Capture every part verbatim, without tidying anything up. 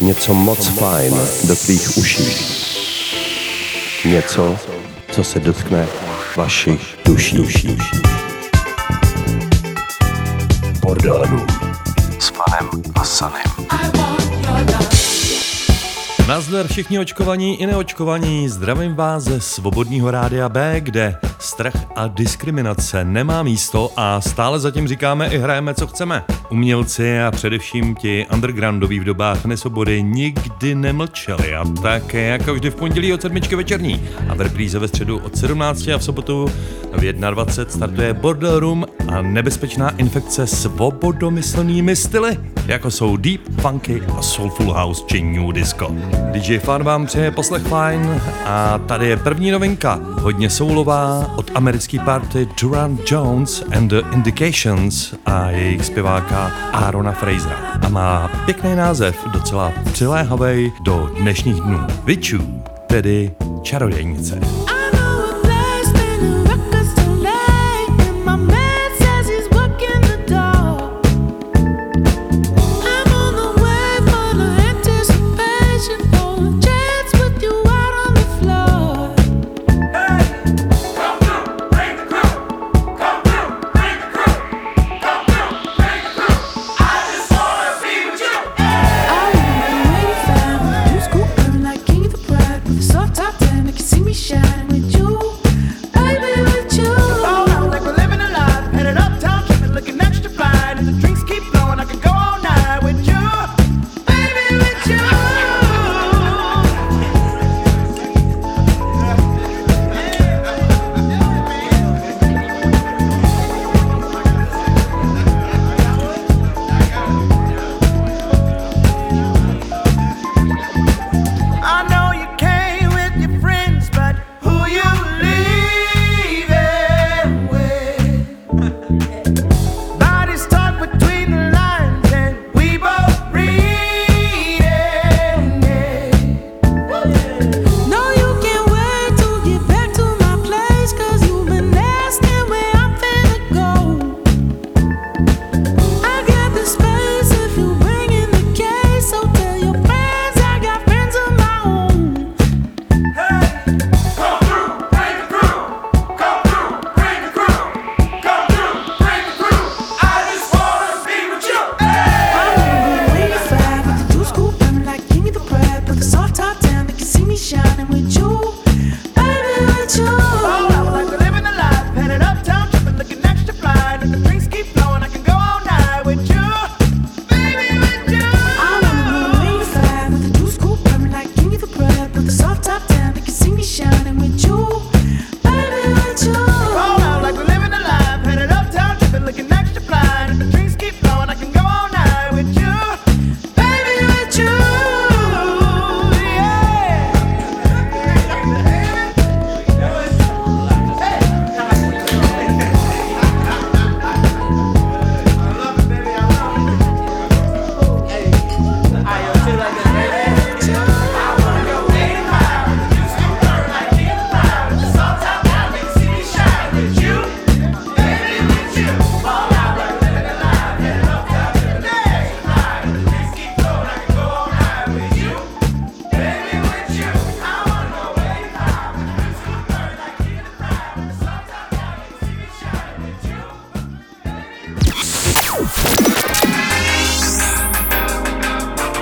Něco moc fajn do tvých uší. Něco, co se dotkne vašich duší. Bordelů s panem Vasanem. Nazdar všichni očkovaní i neočkovaní, zdravím vás ze Svobodního rádia B, kde strach a diskriminace nemá místo a stále zatím říkáme i hrajeme, co chceme. Umělci a především ti undergroundoví v dobách nesvobody nikdy nemlčeli a tak jako vždy v pondělí od sedmičky večerní a v repríze ve středu od sedmnácti a v sobotu v jednadvacet startuje Bordel Room a nebezpečná infekce svobodomyslnými styly, jako jsou deep, funky a soulful house či new disco. dý džej Fan vám přeje poslech fajn a tady je první novinka, hodně soulová od americké party Durand Jones and the Indications a jejich zpěváka Arona Frazera a má pěkný název, docela přiléhavej do dnešních dnů. Witchů, tedy čarodějnice.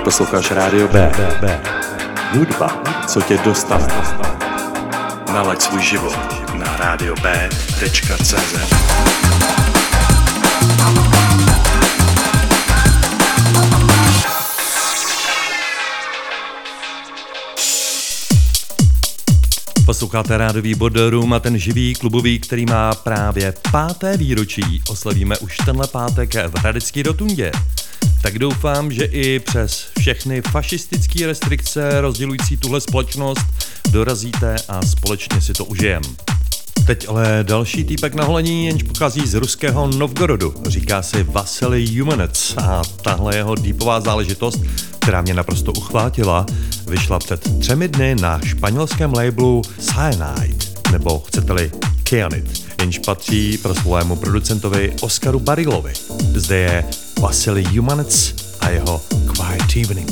Posloucháš Rádio B. Hudba, co tě dostane. Nalaď svůj život na rádio bé tečka cé zet. Posloucháte Rádový Bordel Room a ten živý klubový, který má právě páté výročí, oslavíme už tenhle pátek v Hradecké Rotundě. Tak doufám, že i přes všechny fašistické restrikce rozdělující tuhle společnost dorazíte a společně si to užijeme. Teď ale další týpek na holení, jenž pochází z ruského Novgorodu. Říká si Vasily Jumanec a tahle jeho deepová záležitost, která mě naprosto uchvátila, vyšla před třemi dny na španělském labelu Cyanide, nebo chcete-li Kyanit, jenž patří pro svolému producentovi Oskaru Barilovi. Zde je Vasily Jumanec a a jeho Quiet Evening.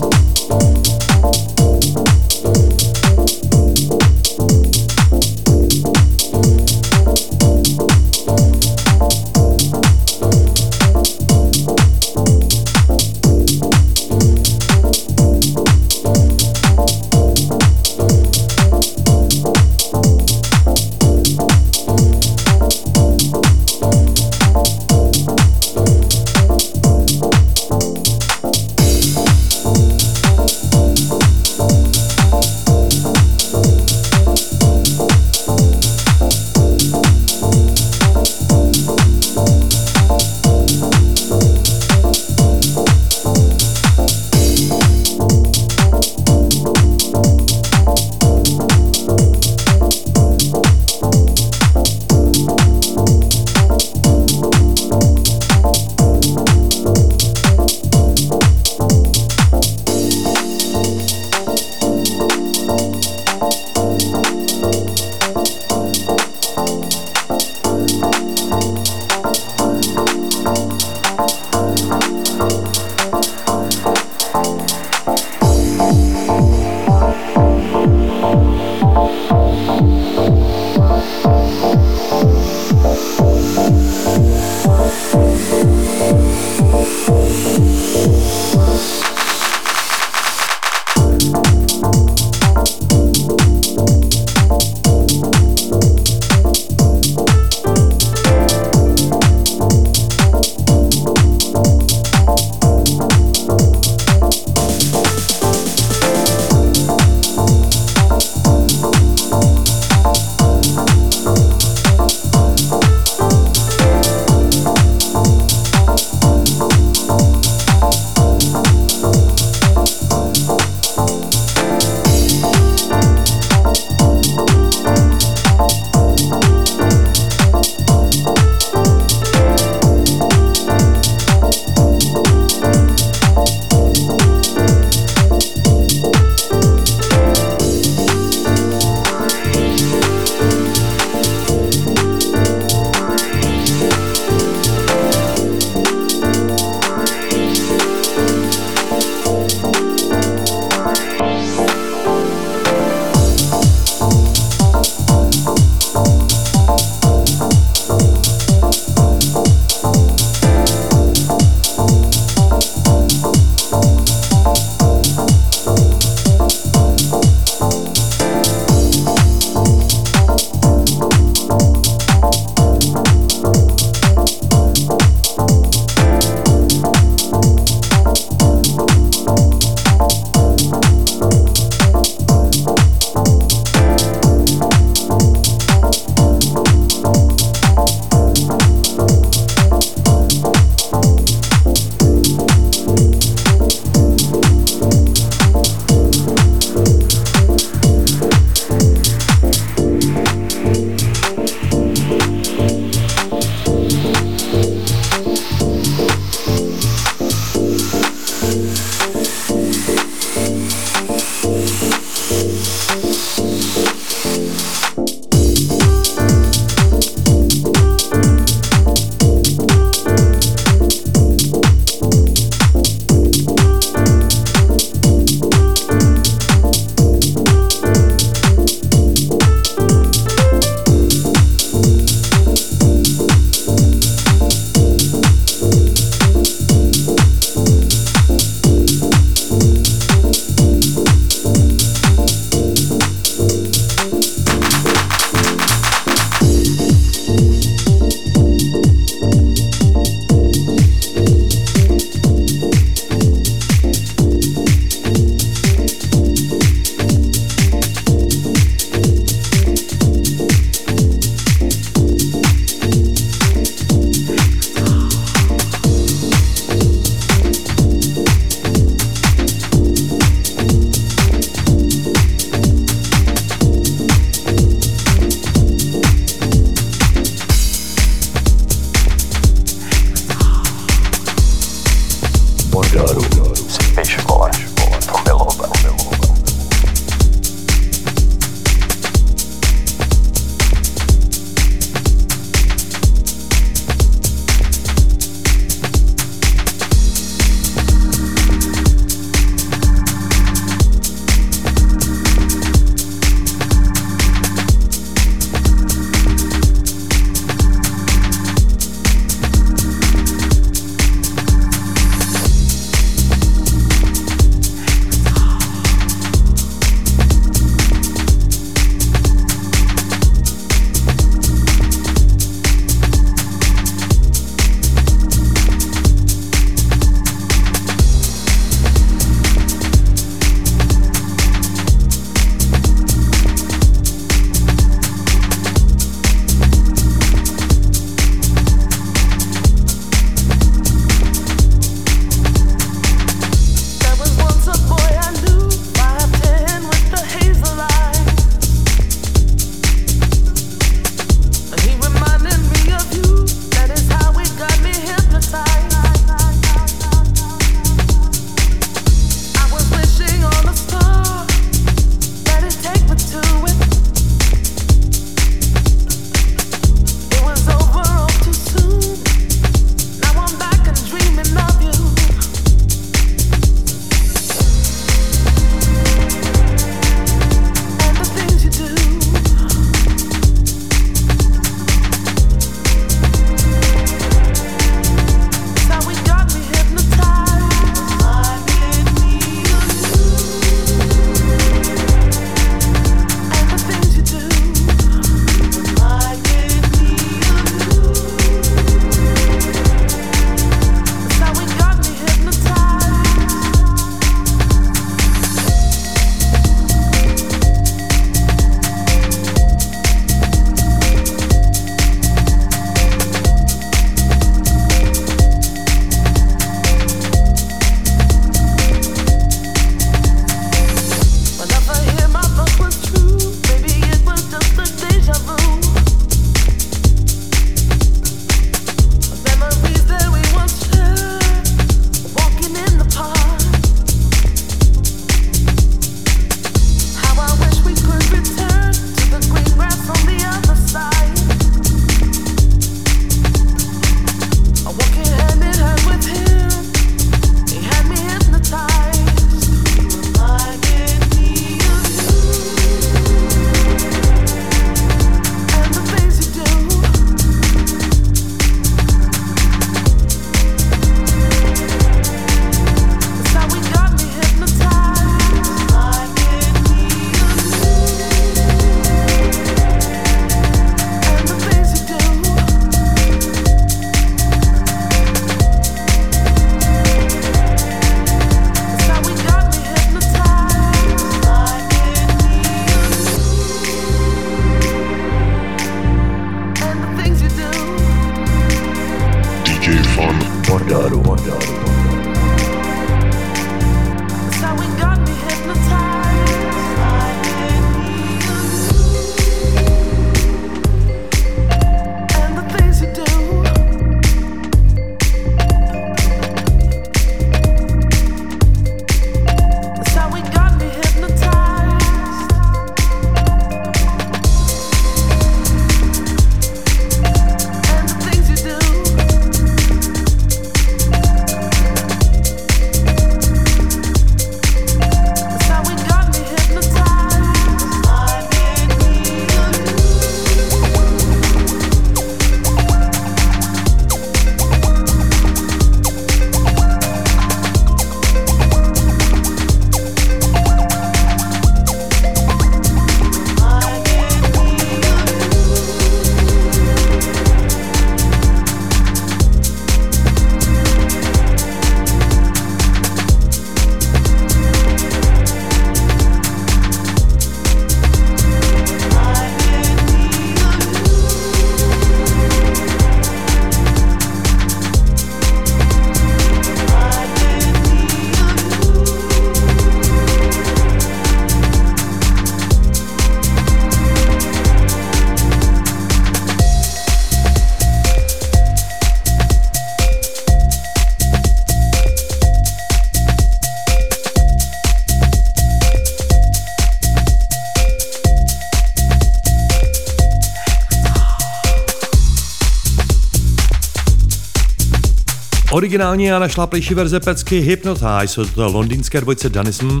Originálně a našláplejší verze pecky Hypnotize od londýnské dvojice Dunism,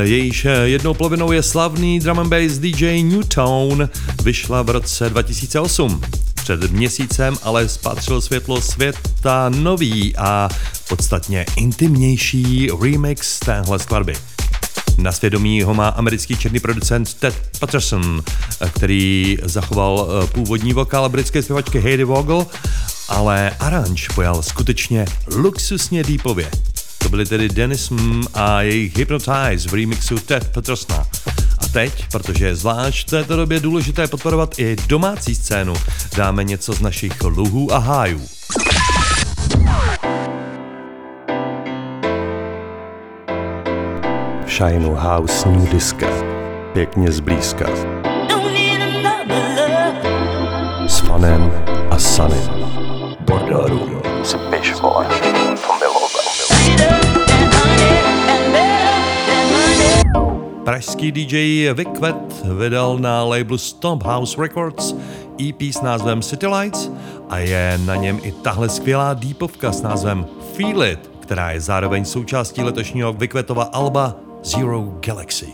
jejíž jednou polovinou je slavný drum and bass D J New Tone, vyšla v roce dva tisíce osm. Před měsícem ale spatřil světlo světa nový a podstatně intimnější remix téhle skladby. Na svědomí ho má americký černý producent Ted Patterson, který zachoval původní vokál britské zpěvačky Heidi Vogel, ale aranž pojal skutečně luxusně deepově. To byly tedy Dunism a jejich Hypnotize v remixu Ted Pattersona. A teď, protože je zvlášť v této době důležité podporovat i domácí scénu, dáme něco z našich luhů a hájů. Shinu House New Disco, pěkně zblízka. S Fanem a Sunny. Bordeaux Room s Pishvola. Pražský D J Vykvet vydal na labelu Stop House Records E P s názvem City Lights a je na něm i tahle skvělá deepovka s názvem Feel It, která je zároveň součástí letošního Vykvetova alba Zero Galaxy.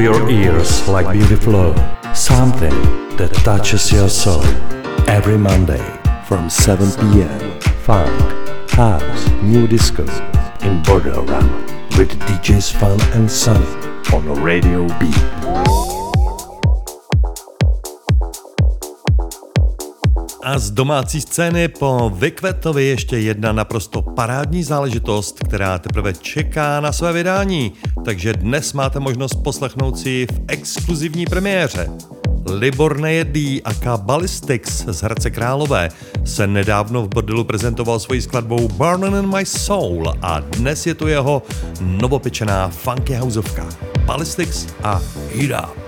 to your ears like beautiful flow, something that touches your soul. Every Monday from seven p.m. Funk, house, new disco in Borderama with D Js Fun and Sunny on Radio B. A z domácí scény po Vykvetovi ještě jedna naprosto parádní záležitost, která teprve čeká na své vydání, takže dnes máte možnost poslechnout si v exkluzivní premiéře. Libor Nedí a Cabalistix z Hradce Králové se nedávno v bordelu prezentoval svojí skladbou Burning in My Soul a dnes je tu jeho novopečená funky houseovka Ballistics a Heat Up.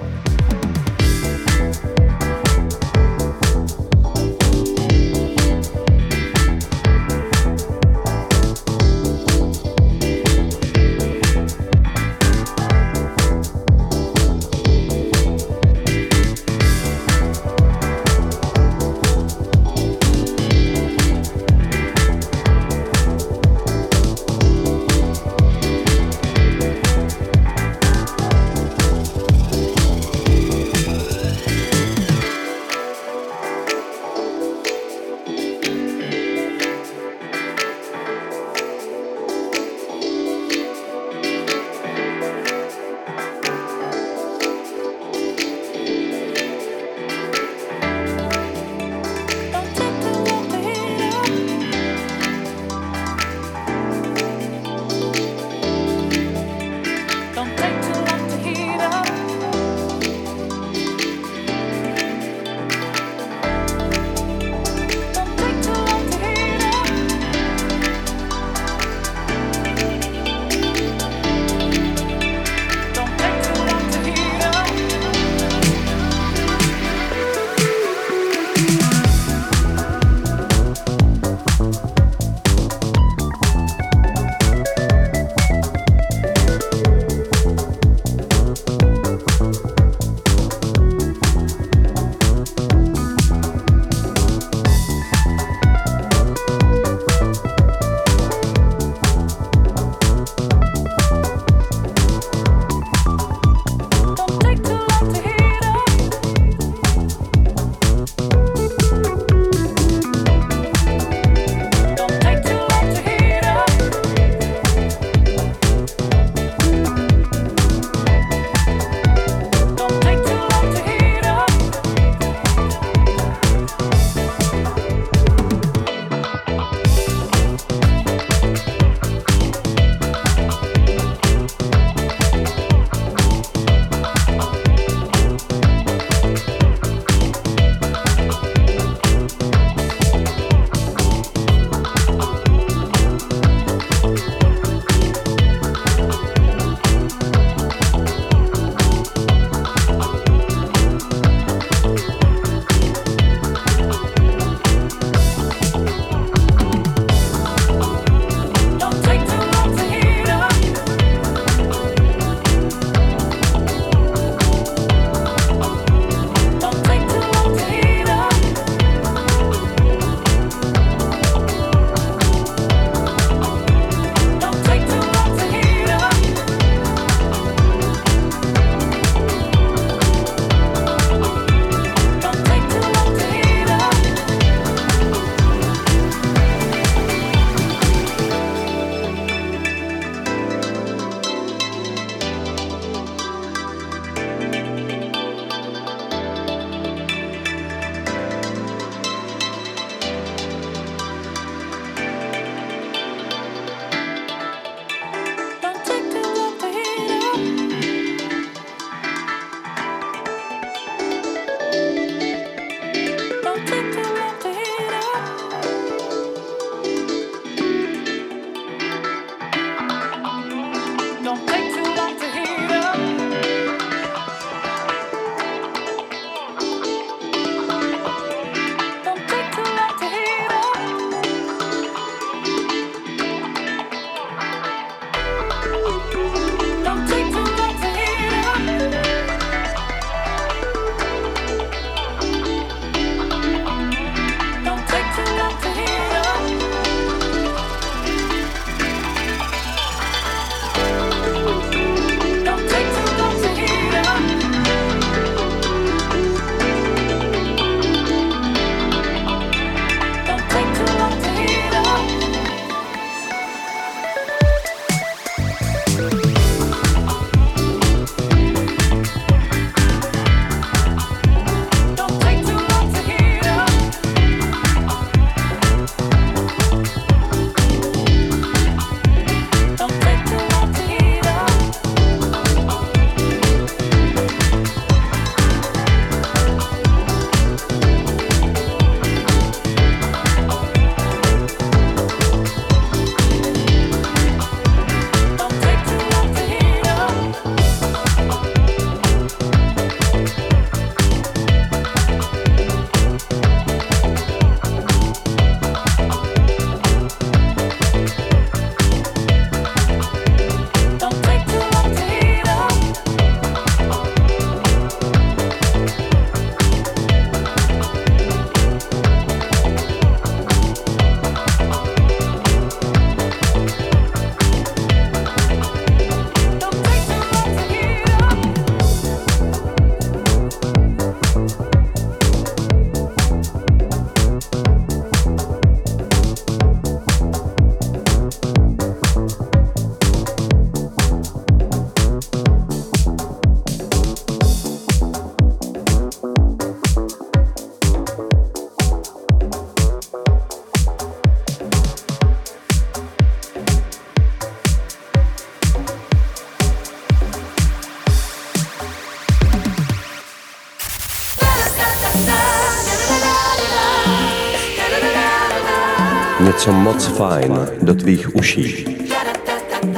Něco moc fajn do tvých uší.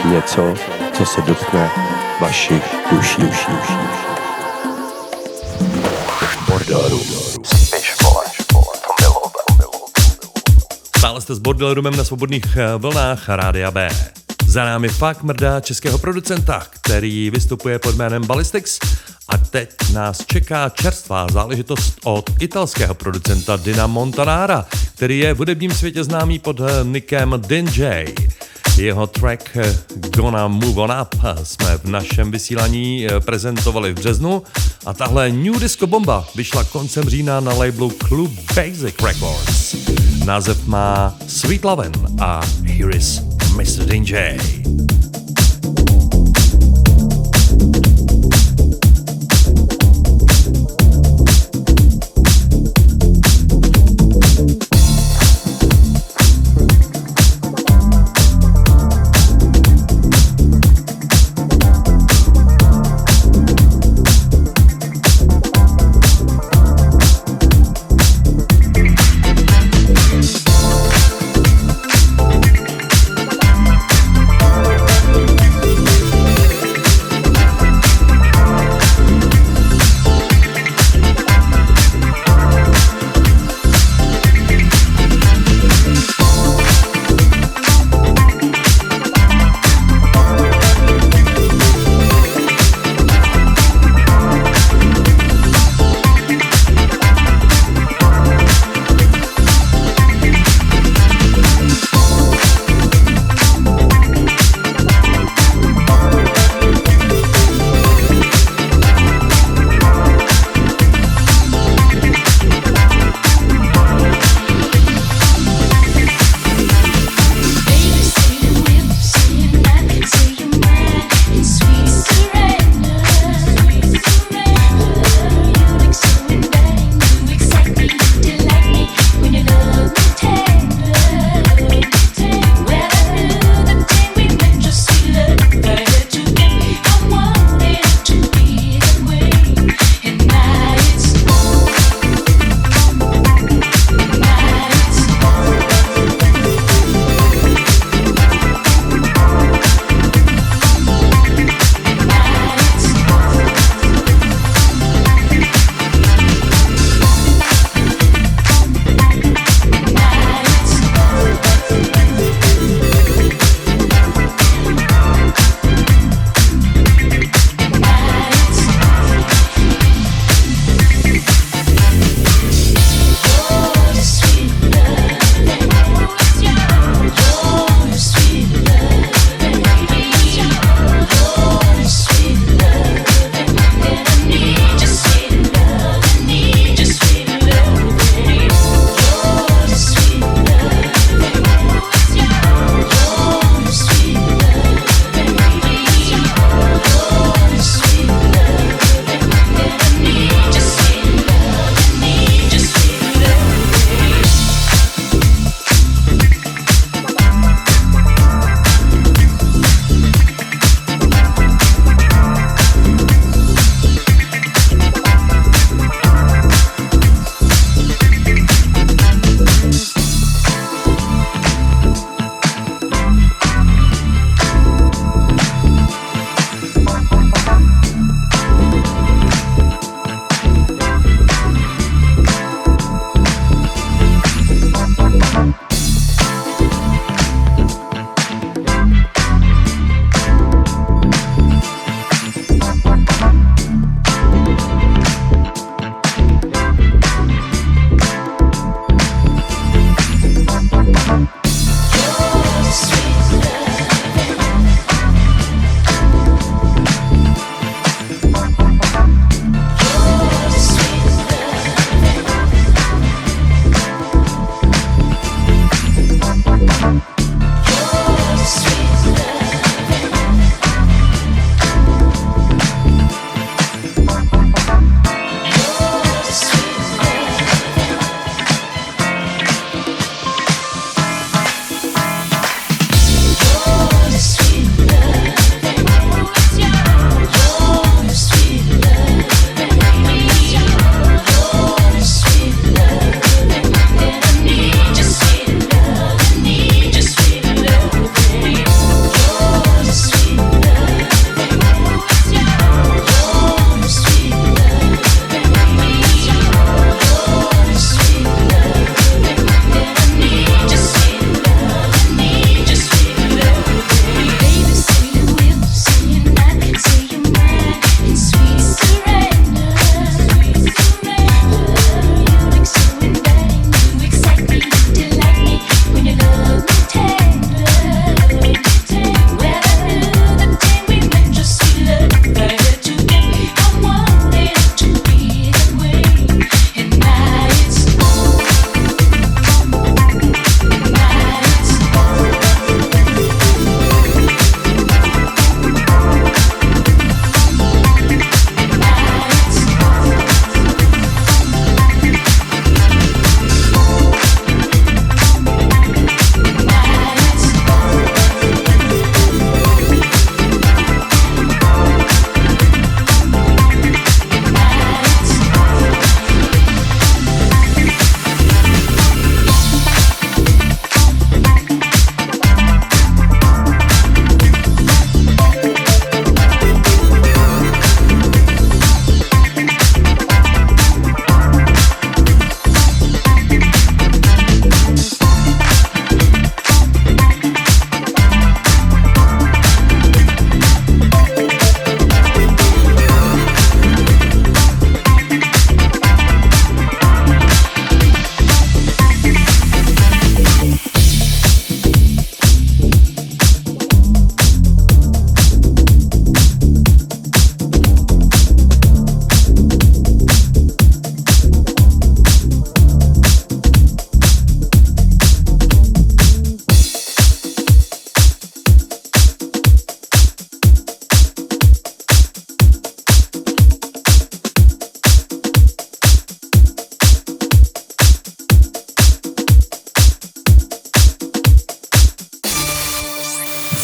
Něco, co se dotkne vašich duší. Bordelů. Stále jste s Bordelrumem na svobodných vlnách Rádia B. Za námi fakt mrdá českého producenta, který vystupuje pod jménem Ballistics, a teď nás čeká čerstvá záležitost od italského producenta Dina Montanara, který je v hudebním světě známý pod nikem Dinjay. Jeho track Gonna Move On Up jsme v našem vysílání prezentovali v březnu a tahle New Disco bomba vyšla koncem října na labelu Club Basic Records. Název má Sweet Lovin' a here is mister Dinjay.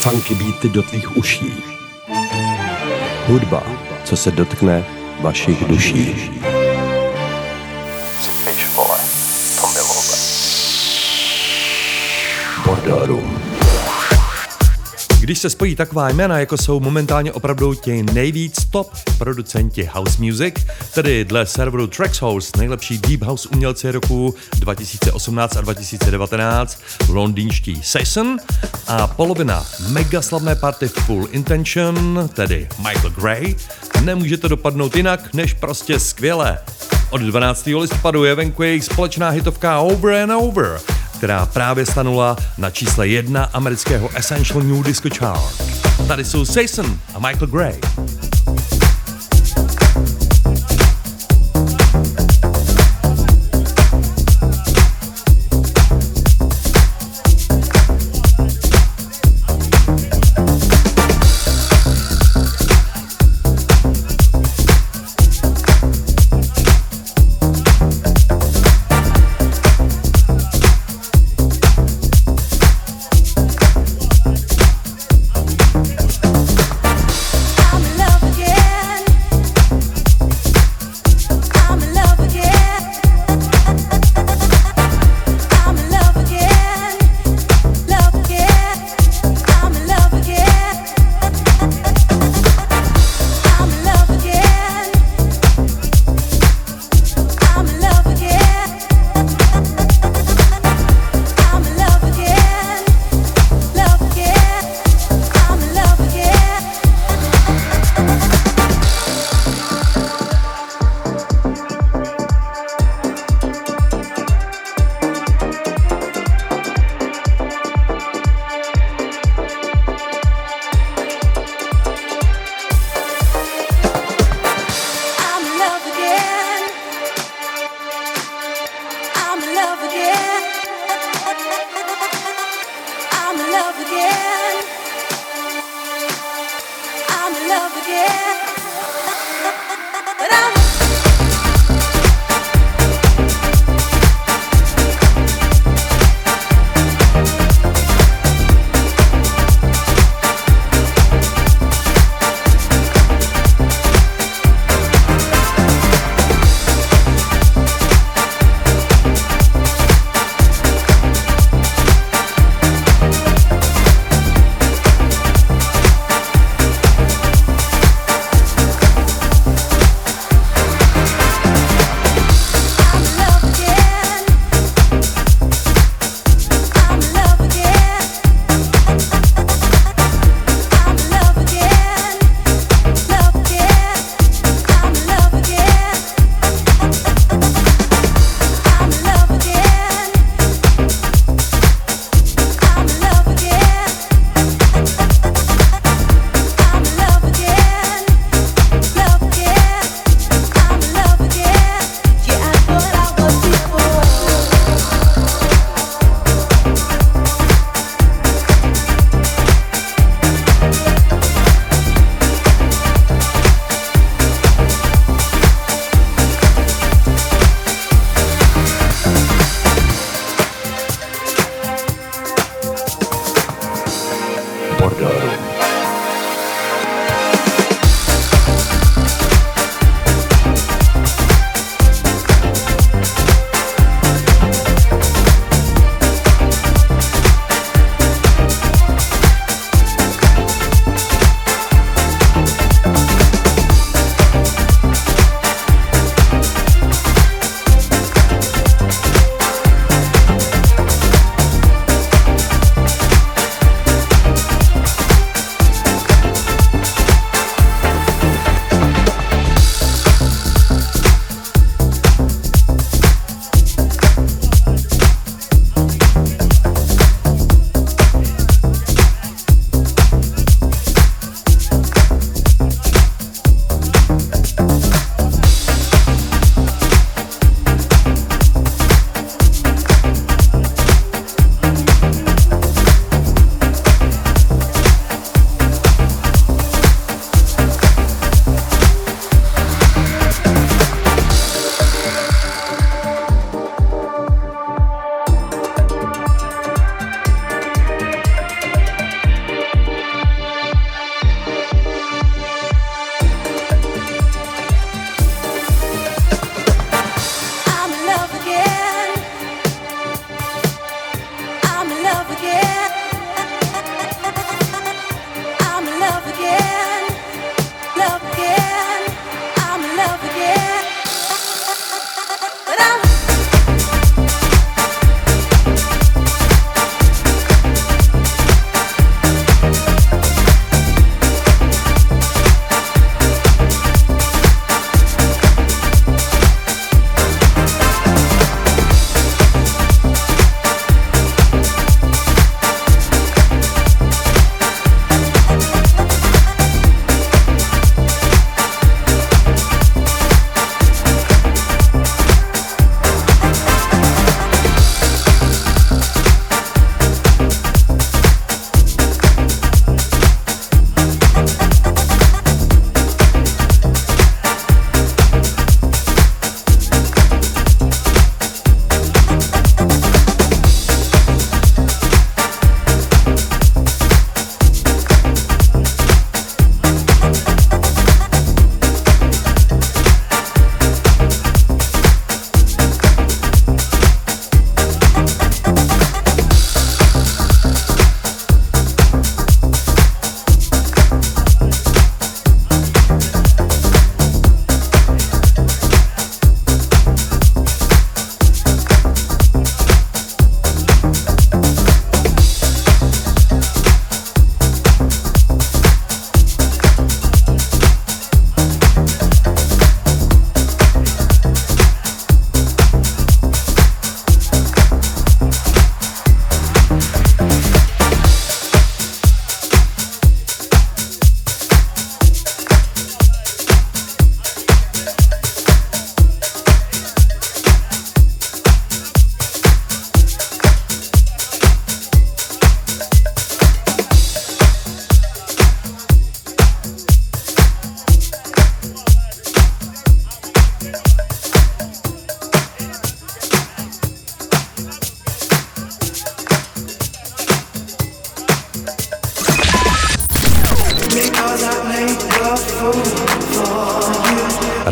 funky beaty do tvých uší. Hudba, co se dotkne vašich duší. Bordelrum. Když se spojí taková jména, jako jsou momentálně opravdu ti nejvíc top producenti house music, tedy dle serveru Tracks Host nejlepší deep house umělci roku dva tisíce osmnáct a dva tisíce devatenáct londýnští Saison a polovina mega slavné party Full Intention, tedy Michael Gray, nemůže to dopadnout jinak než prostě skvěle. Od dvanáctého listopadu je venku jejich společná hitovka Over and Over, která právě stanula na čísle jedna amerického Essential New Disco Chart. Tady jsou Saison a Michael Gray. I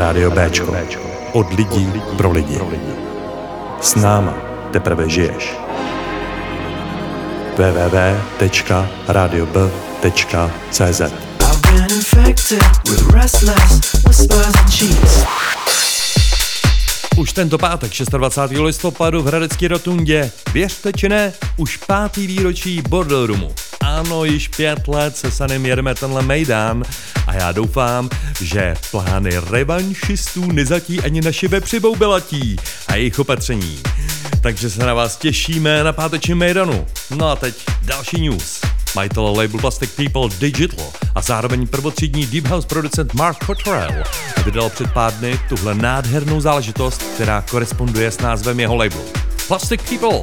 Rádio Béčko. Od lidí pro lidi. S náma teprve žiješ. w w w tečka radio b tečka c z I've been infected with restless whispers and cheats. Už tento pátek dvacátého šestého listopadu v Hradecké Rotundě, věřte či ne, už pátý výročí Bordel Roomu. Ano, již pět let se Sanem jedeme tenhle mejdán a já doufám, že plány revanšistů nezatí ani naši vepřiboubelatí a jejich opatření. Takže se na vás těšíme na pátečním mejdanu. No a teď další news. Majitel label Plastic People Digital a zároveň prvotřídní deep house producent Mark Cottrell vydal před pár dny tuhle nádhernou záležitost, která koresponduje s názvem jeho labelu. Plastic People!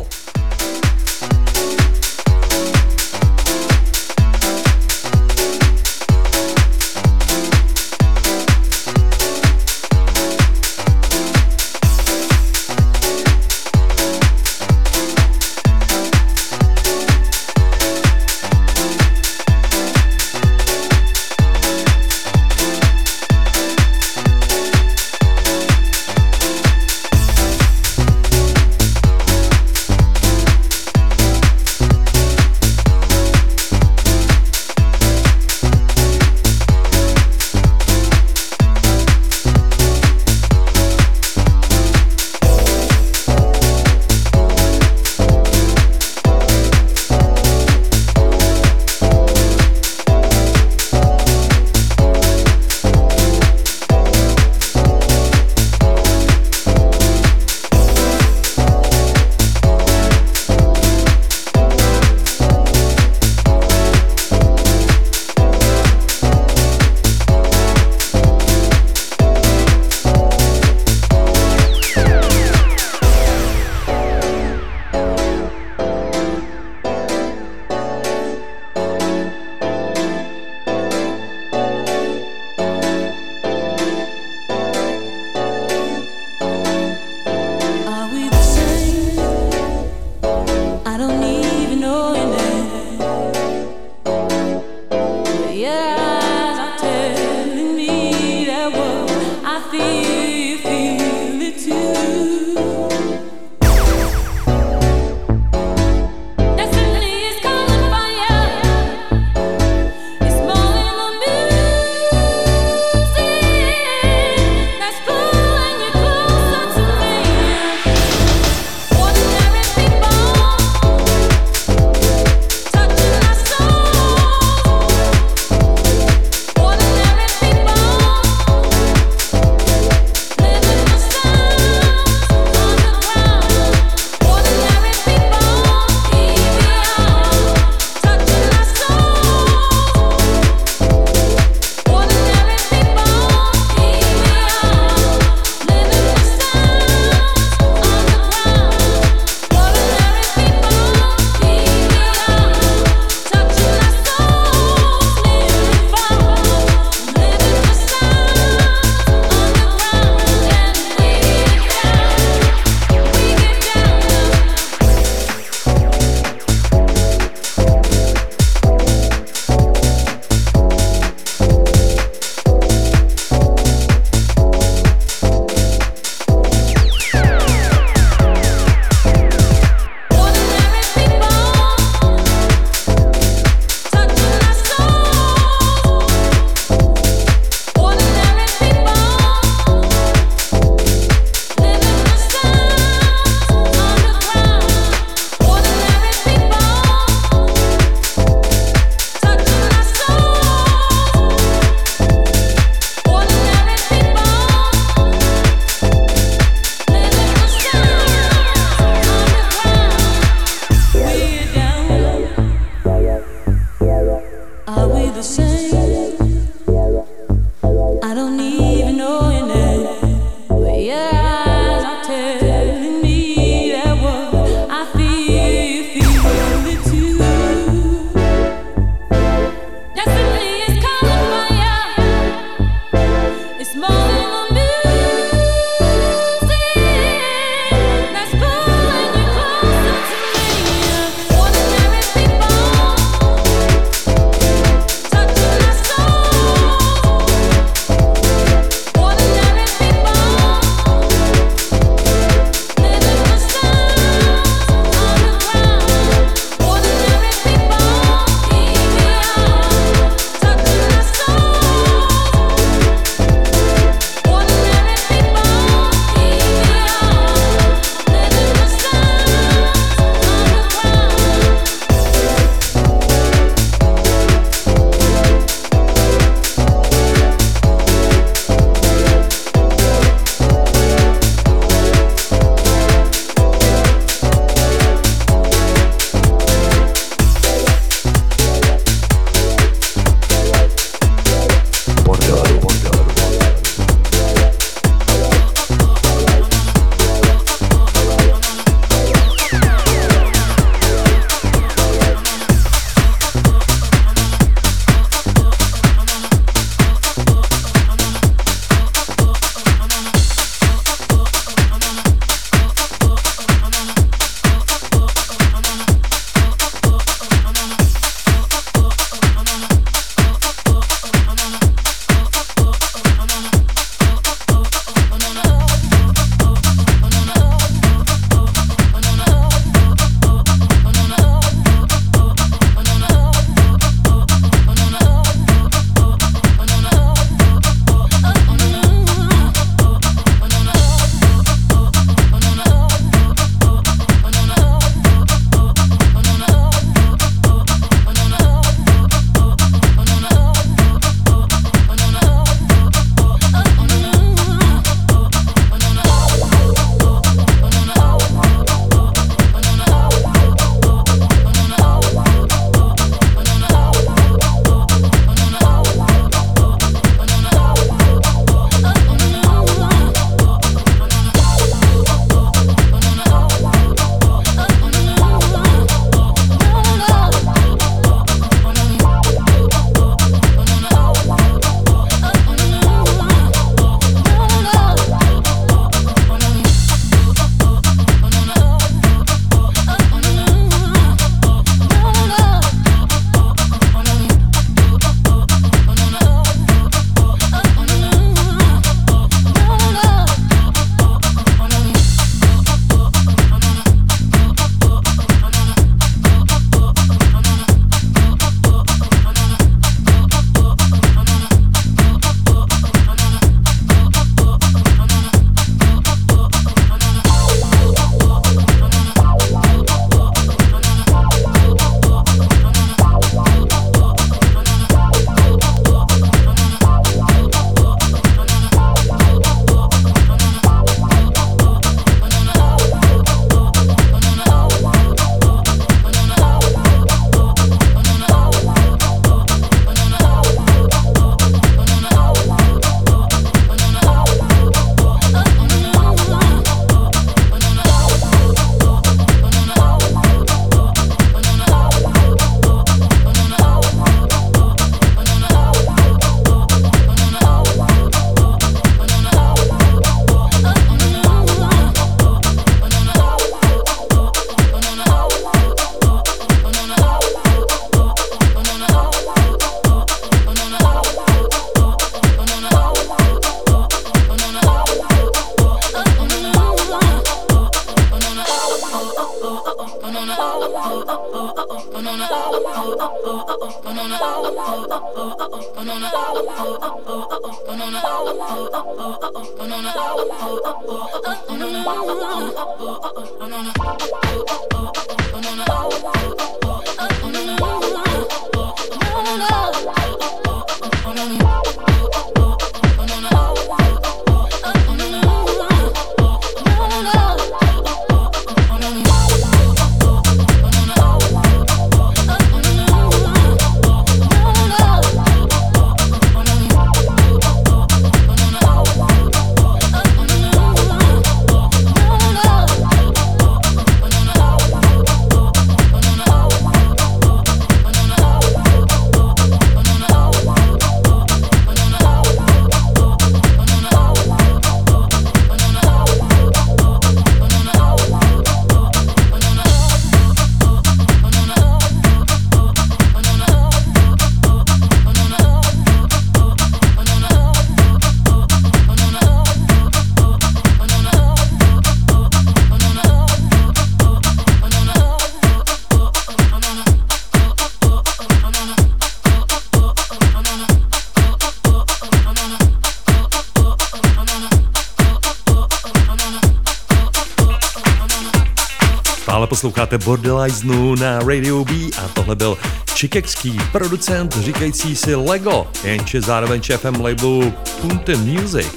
Posloucháte Bordeliznu na Radio B a tohle byl chicagský producent říkající si Lego, jenže zároveň šéfem labelu Punty Music,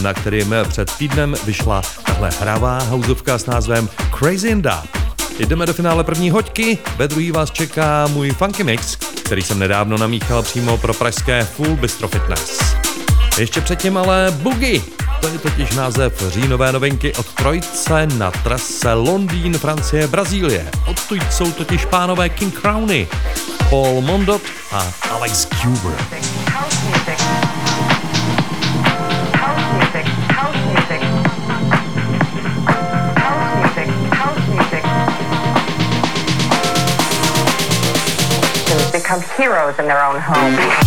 na kterým před týdnem vyšla tahle hravá housovka s názvem Crazy in Da. Jdeme do finále první hoďky, ve druhý vás čeká můj funky mix, který jsem nedávno namíchal přímo pro pražské Full Bistro Fitness. Ještě předtím ale Boogie. To je totiž název říjnové novinky od Trojce na trase Londýn, Francie, Brazílie. Odtud jsou totiž pánové King Crowny, Paul Mondot a Alex Kuber. Become heroes in their own home.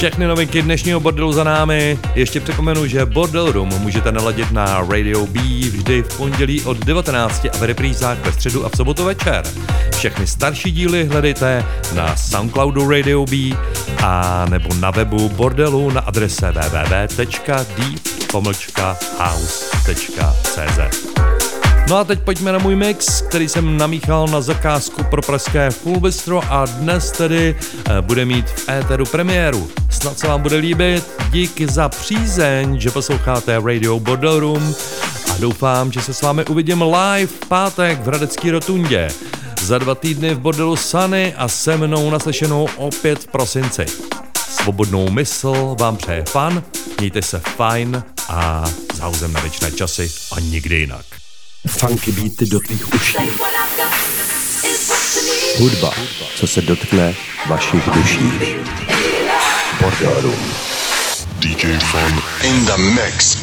Všechny novinky dnešního bordelu za námi. Ještě připomenu, že Bordel Room můžete naladit na Radio B vždy v pondělí od devatenácti a v reprízách ve středu a v sobotu večer. Všechny starší díly hledejte na Soundcloudu Radio B a nebo na webu Bordelu na adrese w w w tečka deep pomlčka house tečka c z. No a teď pojďme na můj mix, který jsem namíchal na zakázku pro pražské Full Bistro a dnes tedy bude mít v éteru premiéru. Snad se vám bude líbit, díky za přízeň, že posloucháte Radio Bordel Room a doufám, že se s vámi uvidím live v pátek v Hradecké Rotundě. Za dva týdny v bordelu Sunny a se mnou naslyšenou opět v prosinci. Svobodnou mysl vám přeje fan, mějte se fajn a s housem na věčné časy a nikdy jinak. Funky beaty do tvých uší. Hudba, co se dotkne vašich duší. Bordel Room. D J Fun in the mix.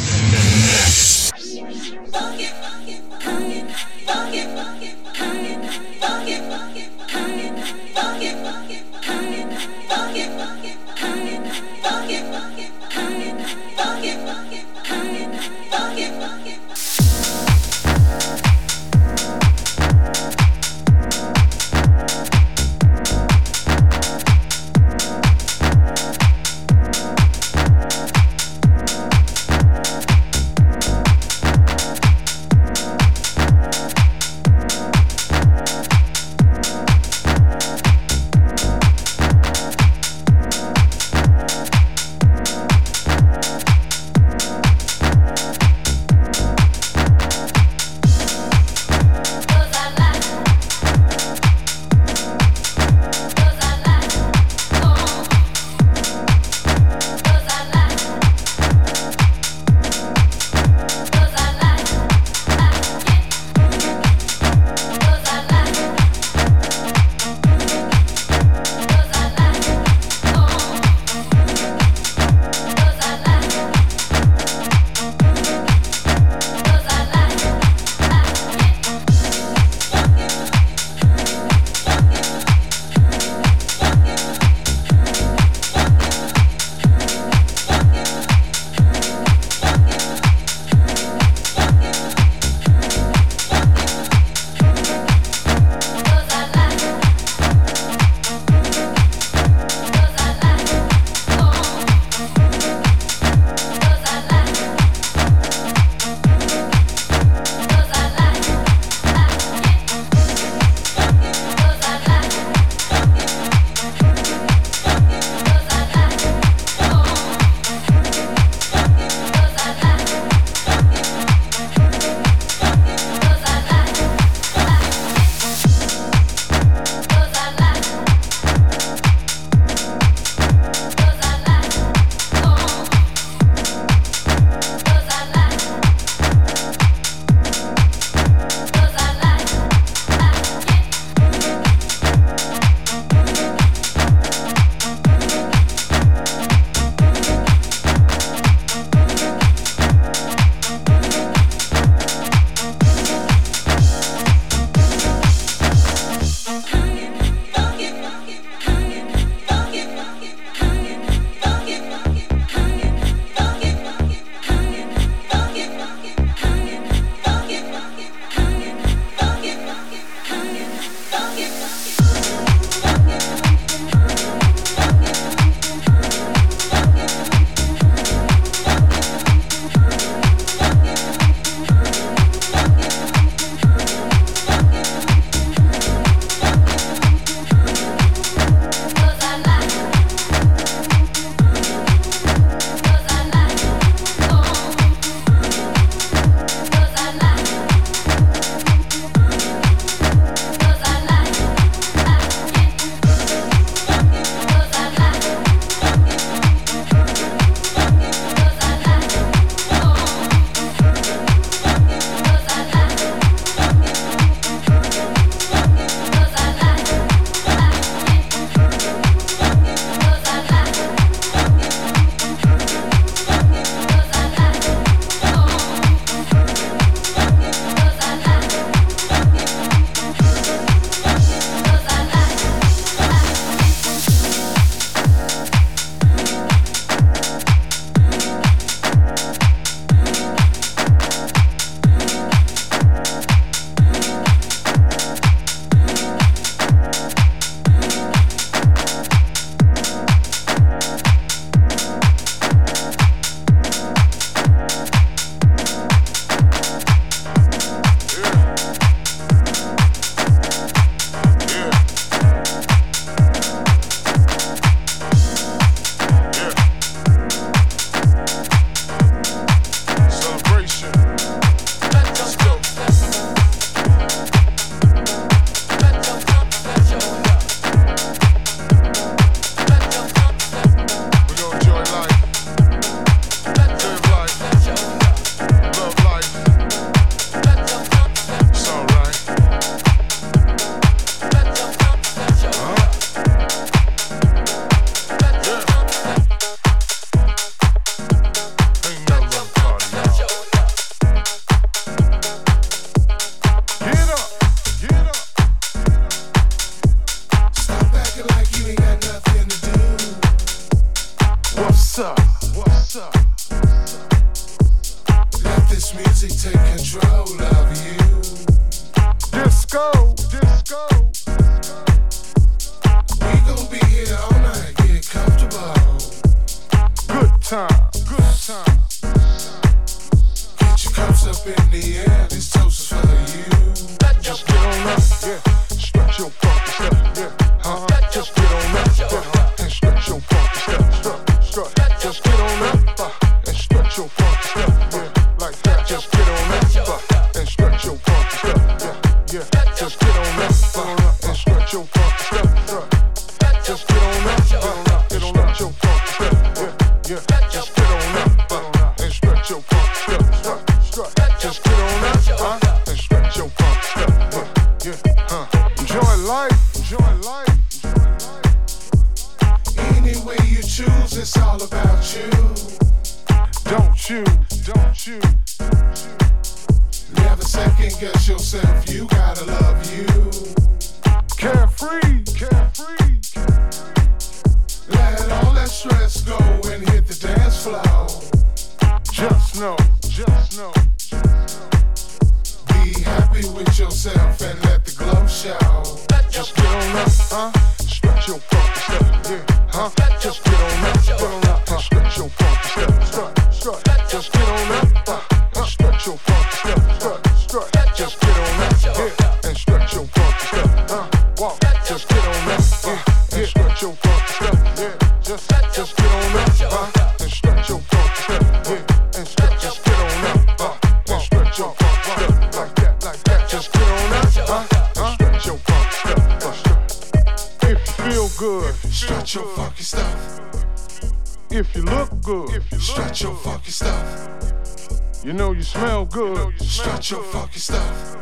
Your funky stuff,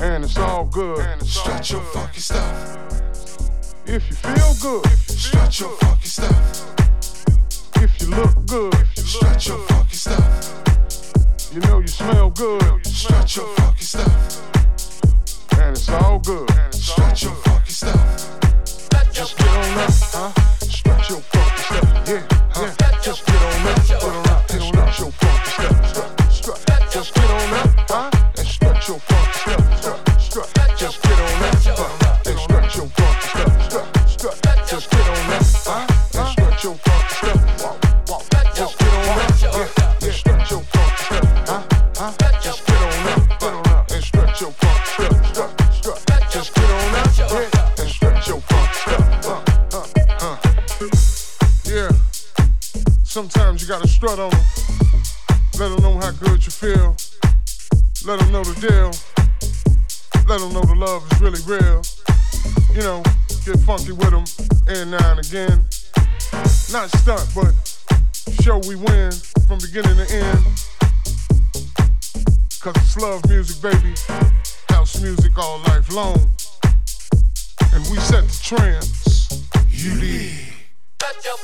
and it's all good. And it's stretch all good. Your funky stuff. If you feel good, you feel stretch good. Your funky stuff. If you look good, you stretch look your good. Funky stuff. You know you smell good, you stretch your funky stuff, and it's all good. And it's stretch all your good. Funky stuff. Just get on up, huh? Stretch your funky stuff, yeah, huh? Yeah. Just get on up, get on up, and stretch your funky stuff. Stretch. Just get on up, huh? And stretch your funky stuff, strut, strut. Just get on up, huh? And stretch your funky stuff, strut, strut. Just get on up, huh? And stretch your funky stuff, walk, walk. Just get on up, yeah, yeah. Stretch your funky stuff, huh? Huh? Just get on up, huh? And stretch your funky stuff, strut, strut. Just get on up, yeah. And stretch your funky stuff, huh? Huh? Huh? Yeah. Sometimes you gotta strut on them. Let them know how good you feel. Let them know the deal. Let them know the love is really real. You know, get funky with them and now and again. Not stunt, but show we win from beginning to end. Cause it's love music, baby. House music all life long. And we set the trends. You did. Jump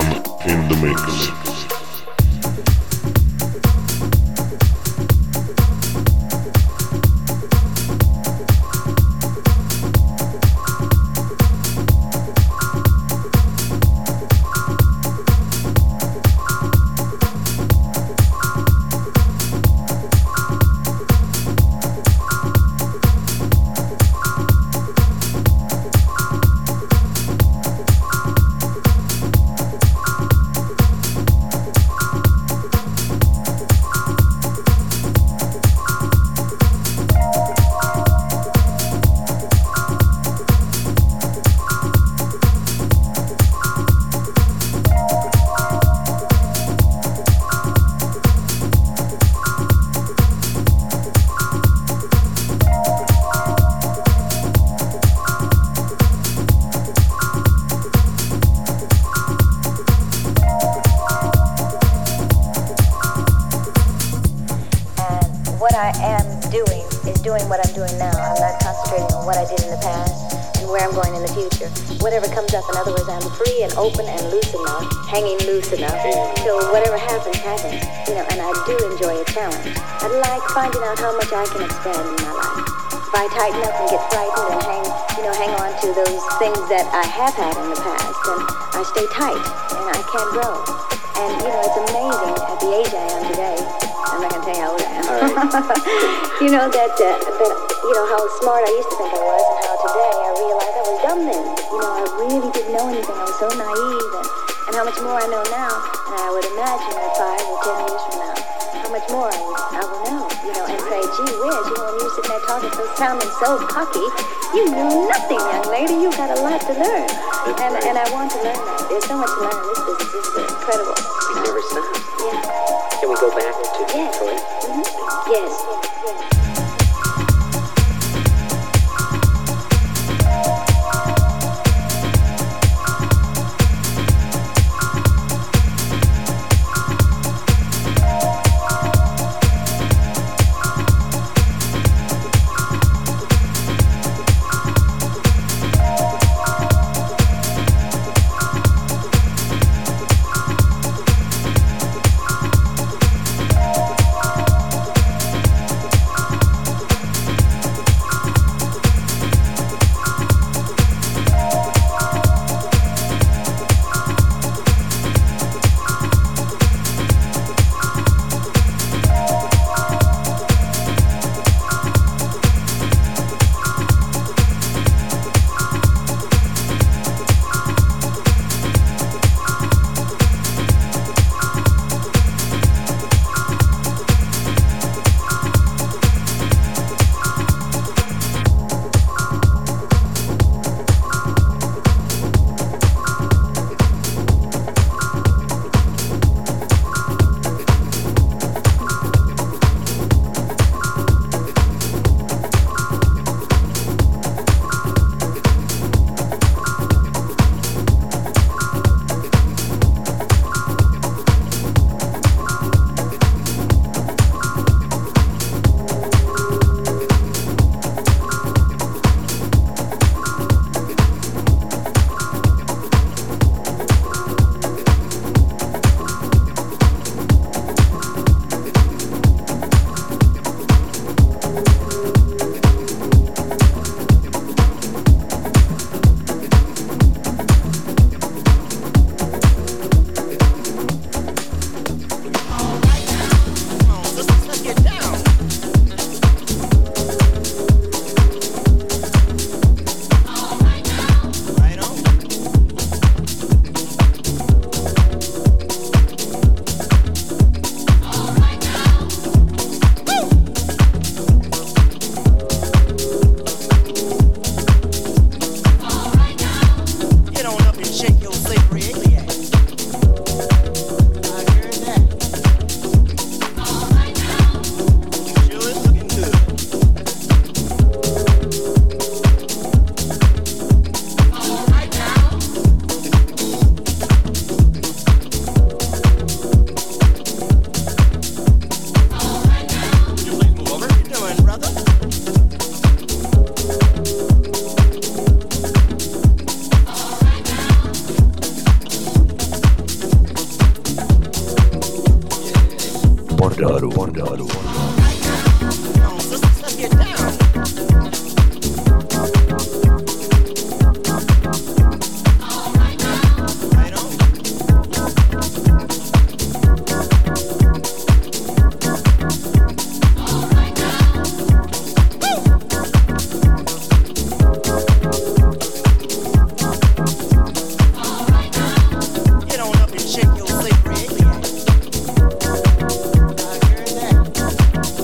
Saison in the mix. Tighten up and get frightened and hang, you know, hang on to those things that I have had in the past, and I stay tight and I can't grow. And you know, it's amazing at the age I am today. I'm not gonna tell you how old I am. You know that, uh, that you know how smart I used to think I was, and how today I realize I was dumb then. You know, I really didn't know anything. I was so naive, and, and how much more I know now. And I would imagine that five or ten years from now, how much more I would, I will know. You know, and say, gee whiz, you know, when you're sitting there talking so sounding so cocky, you knew nothing, young lady. You got a lot to learn. And and I want to learn that. There's so much to learn in this business. This is incredible. It never stops. Yeah. Can we go back to yes. Toys? Mm-hmm. Yes. Yes. Yes. Mondotu, Mondotu, Mondotu. Check your sleep, really. I heard that.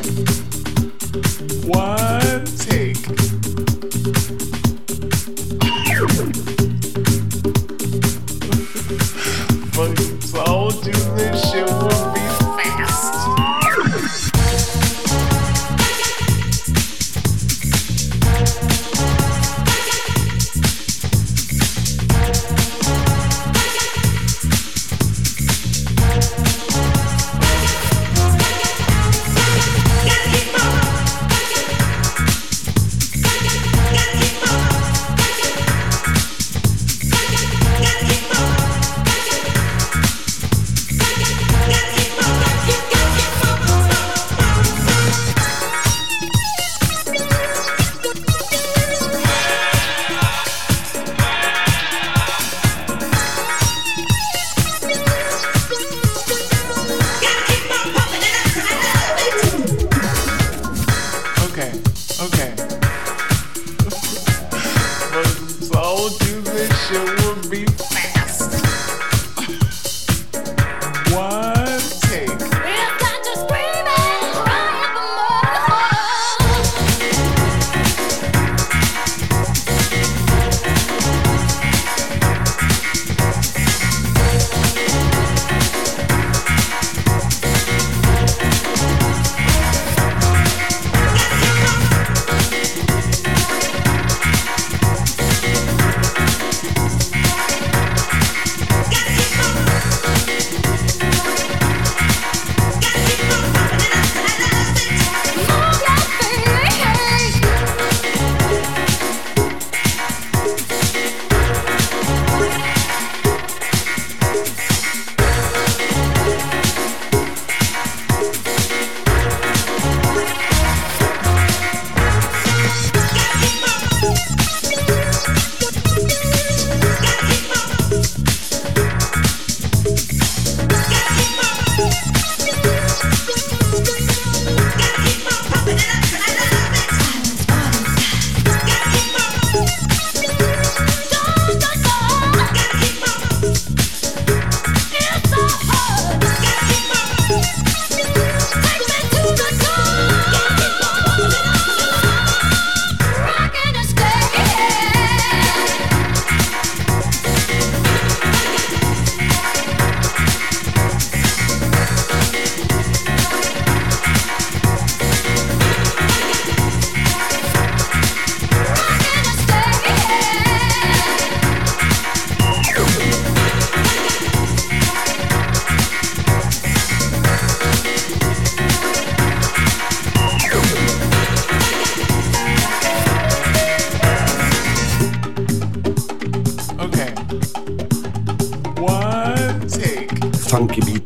ten. One take. But if all do this shit will be fast.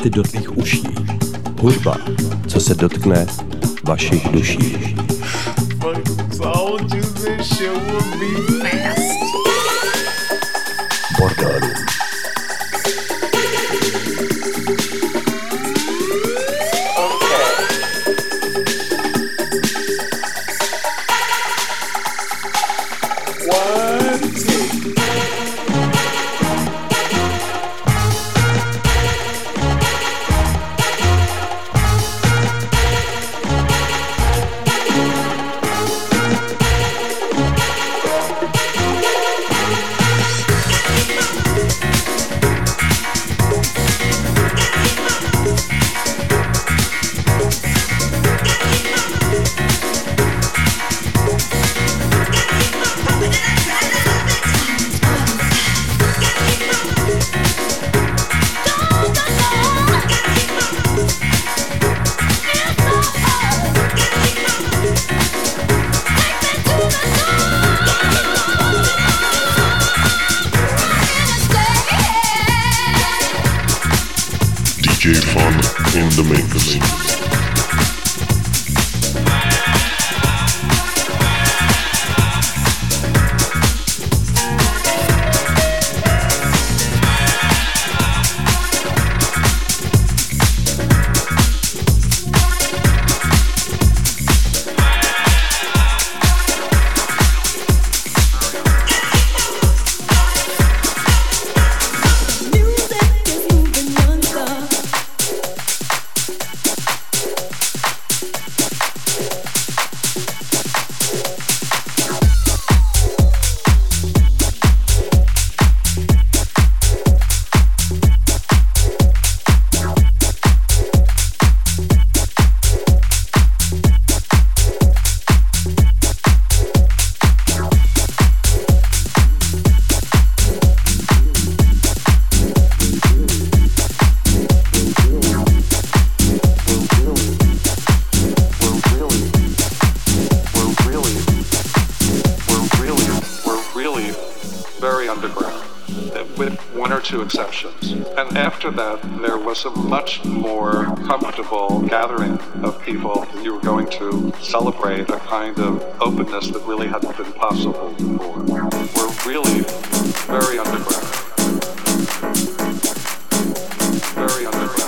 Do tvých uší. Hudba, co se dotkne vašich duší. Bordel. two exceptions. And after that, there was a much more comfortable gathering of people. You were going to celebrate a kind of openness that really hadn't been possible before. We're really very underground. Very underground.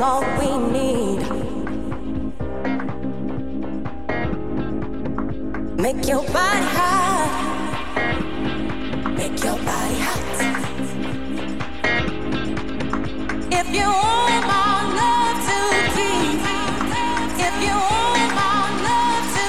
All we need. Make your body hot. Make your body hot. If you want my love to keep. If you want my love to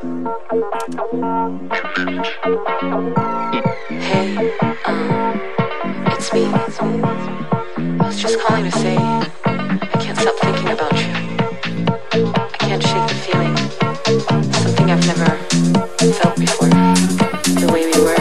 Hey, um, it's me. I was just calling to say I can't stop thinking about you. I can't shake the feeling. Something I've never felt before. The way we were.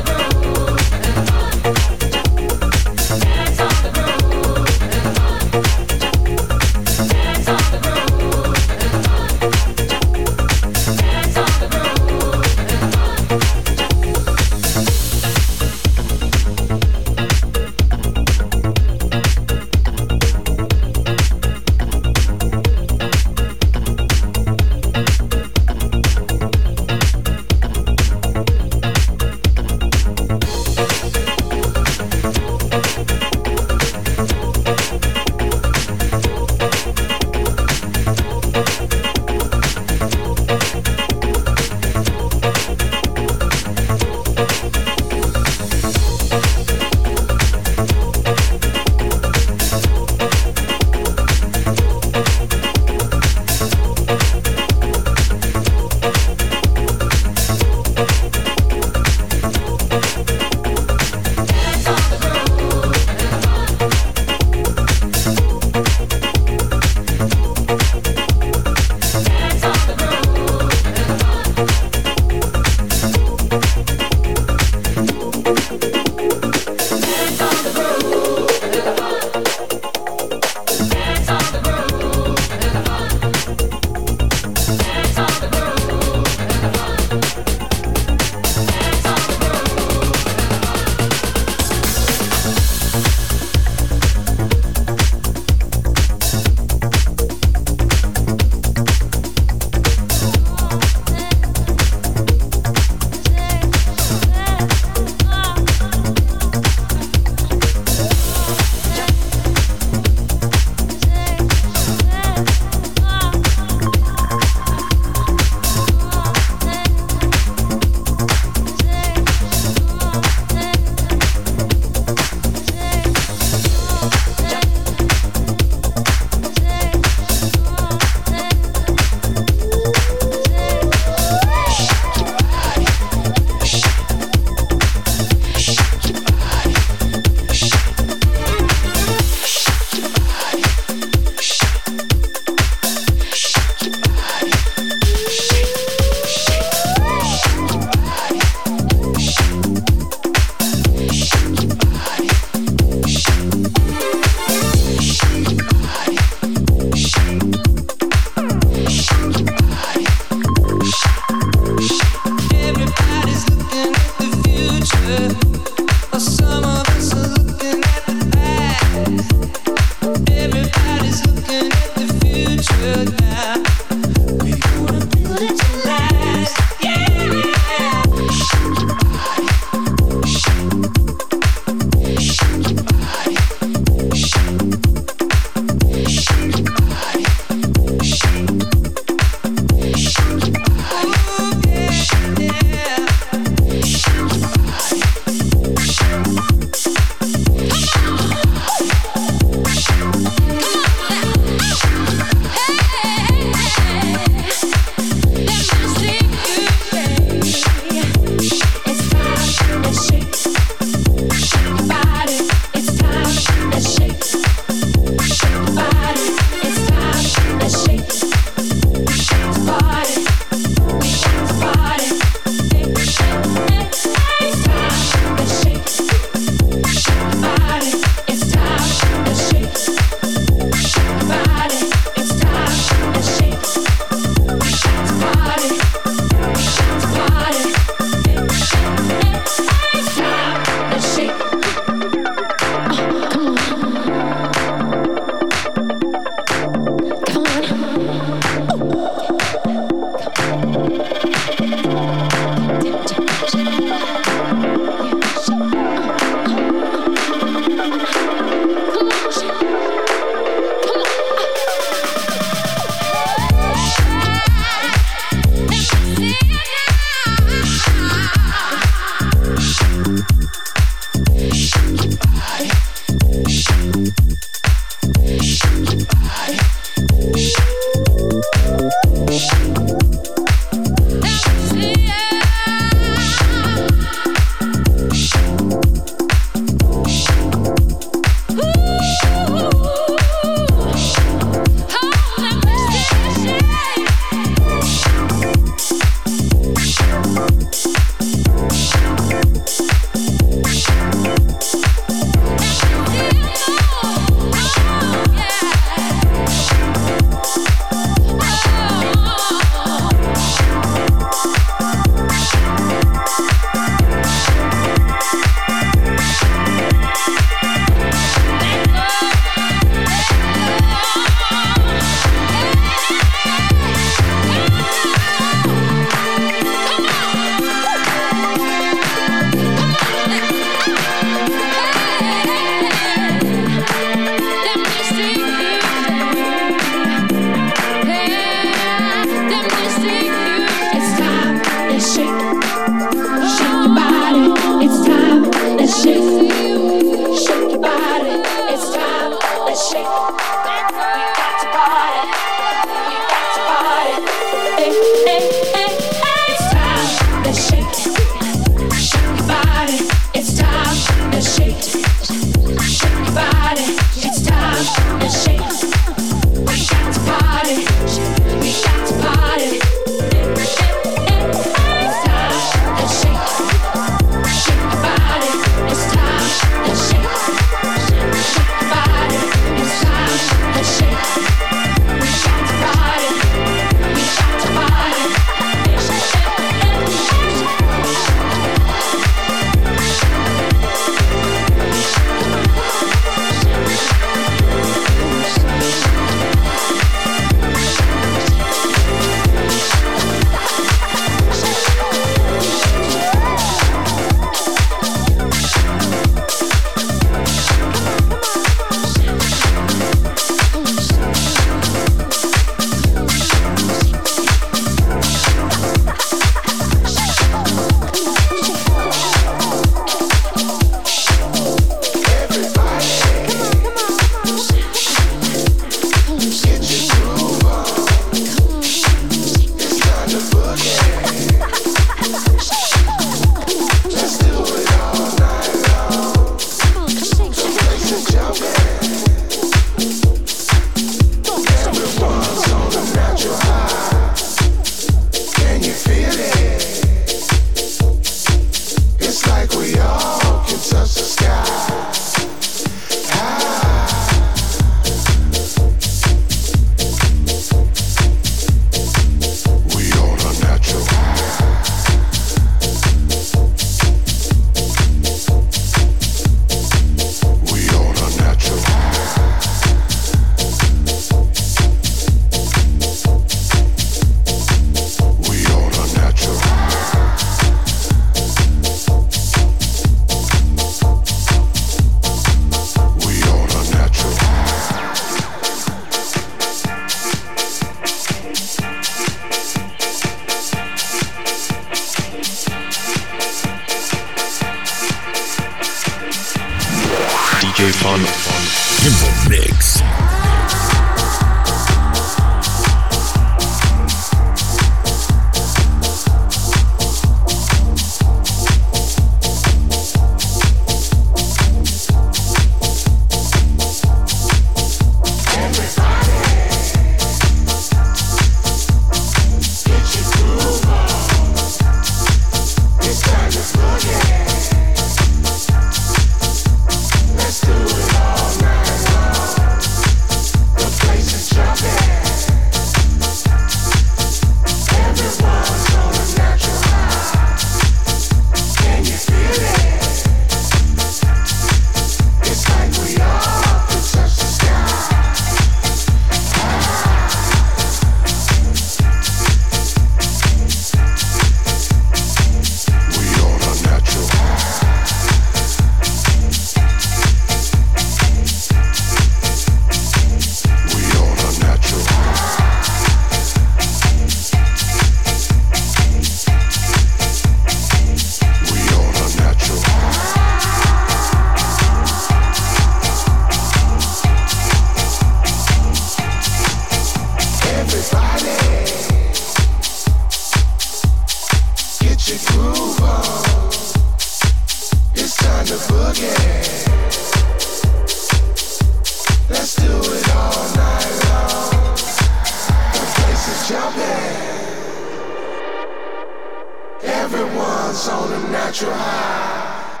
got you high.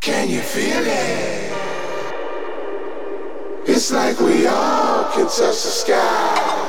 Can you feel it? It's like we all can touch the sky.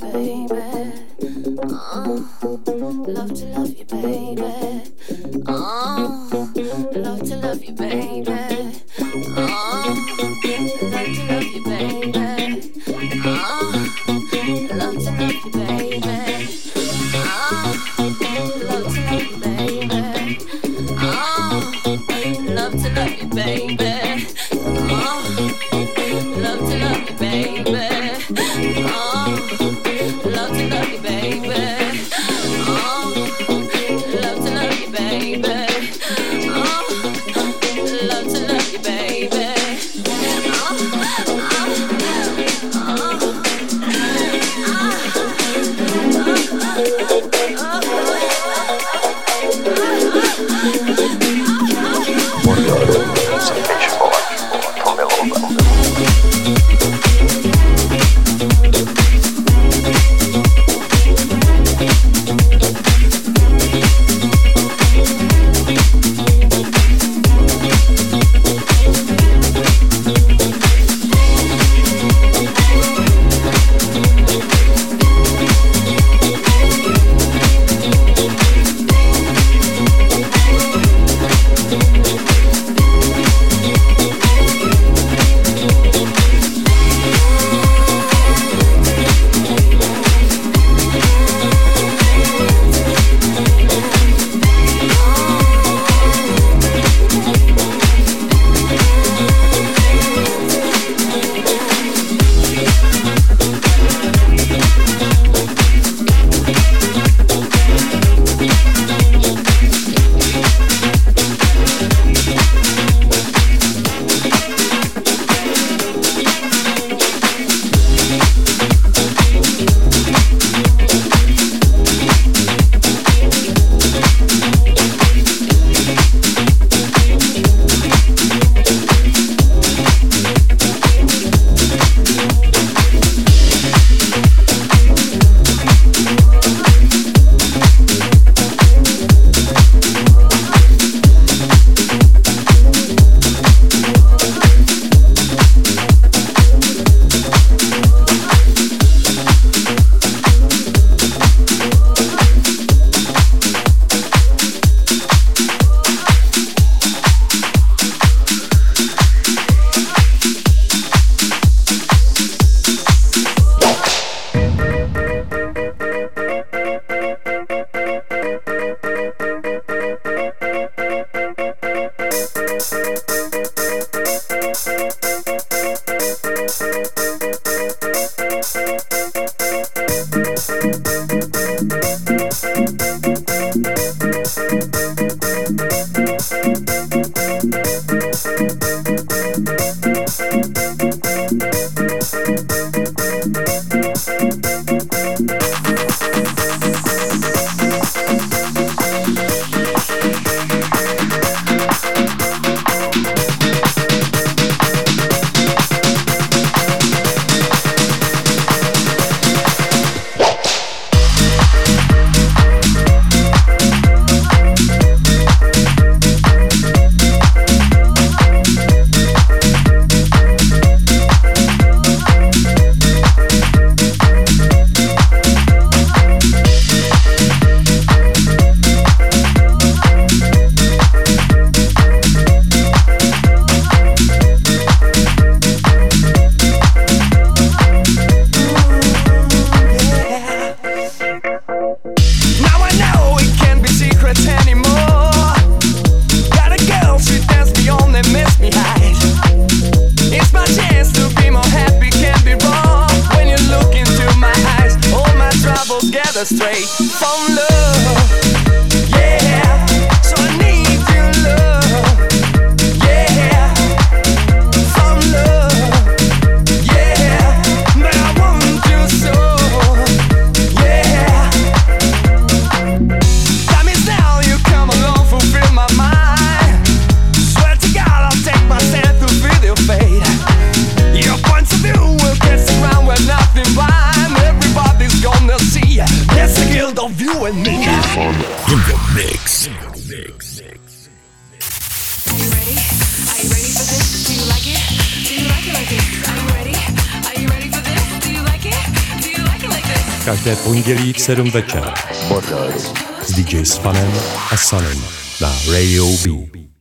Baby, oh, love to love you, baby. astray from love. Yeah, so I need your love. Yeah, from love. Yeah, but I want you so. Yeah, time is now, you come along, fulfill my mind. Swear to God, I'll take my stand to feel your fate. Your points of view will dance around with nothing blind. Gonna see there's a guild of you and me in the mix. Are you ready? Are you ready for this? Do you like it? Do you like it like this? Are you ready? Are you ready for this? Do you like it? Do you like it like this? Každé pondělí v sedm večer s dý džej Spanem a Sunem na Radio B.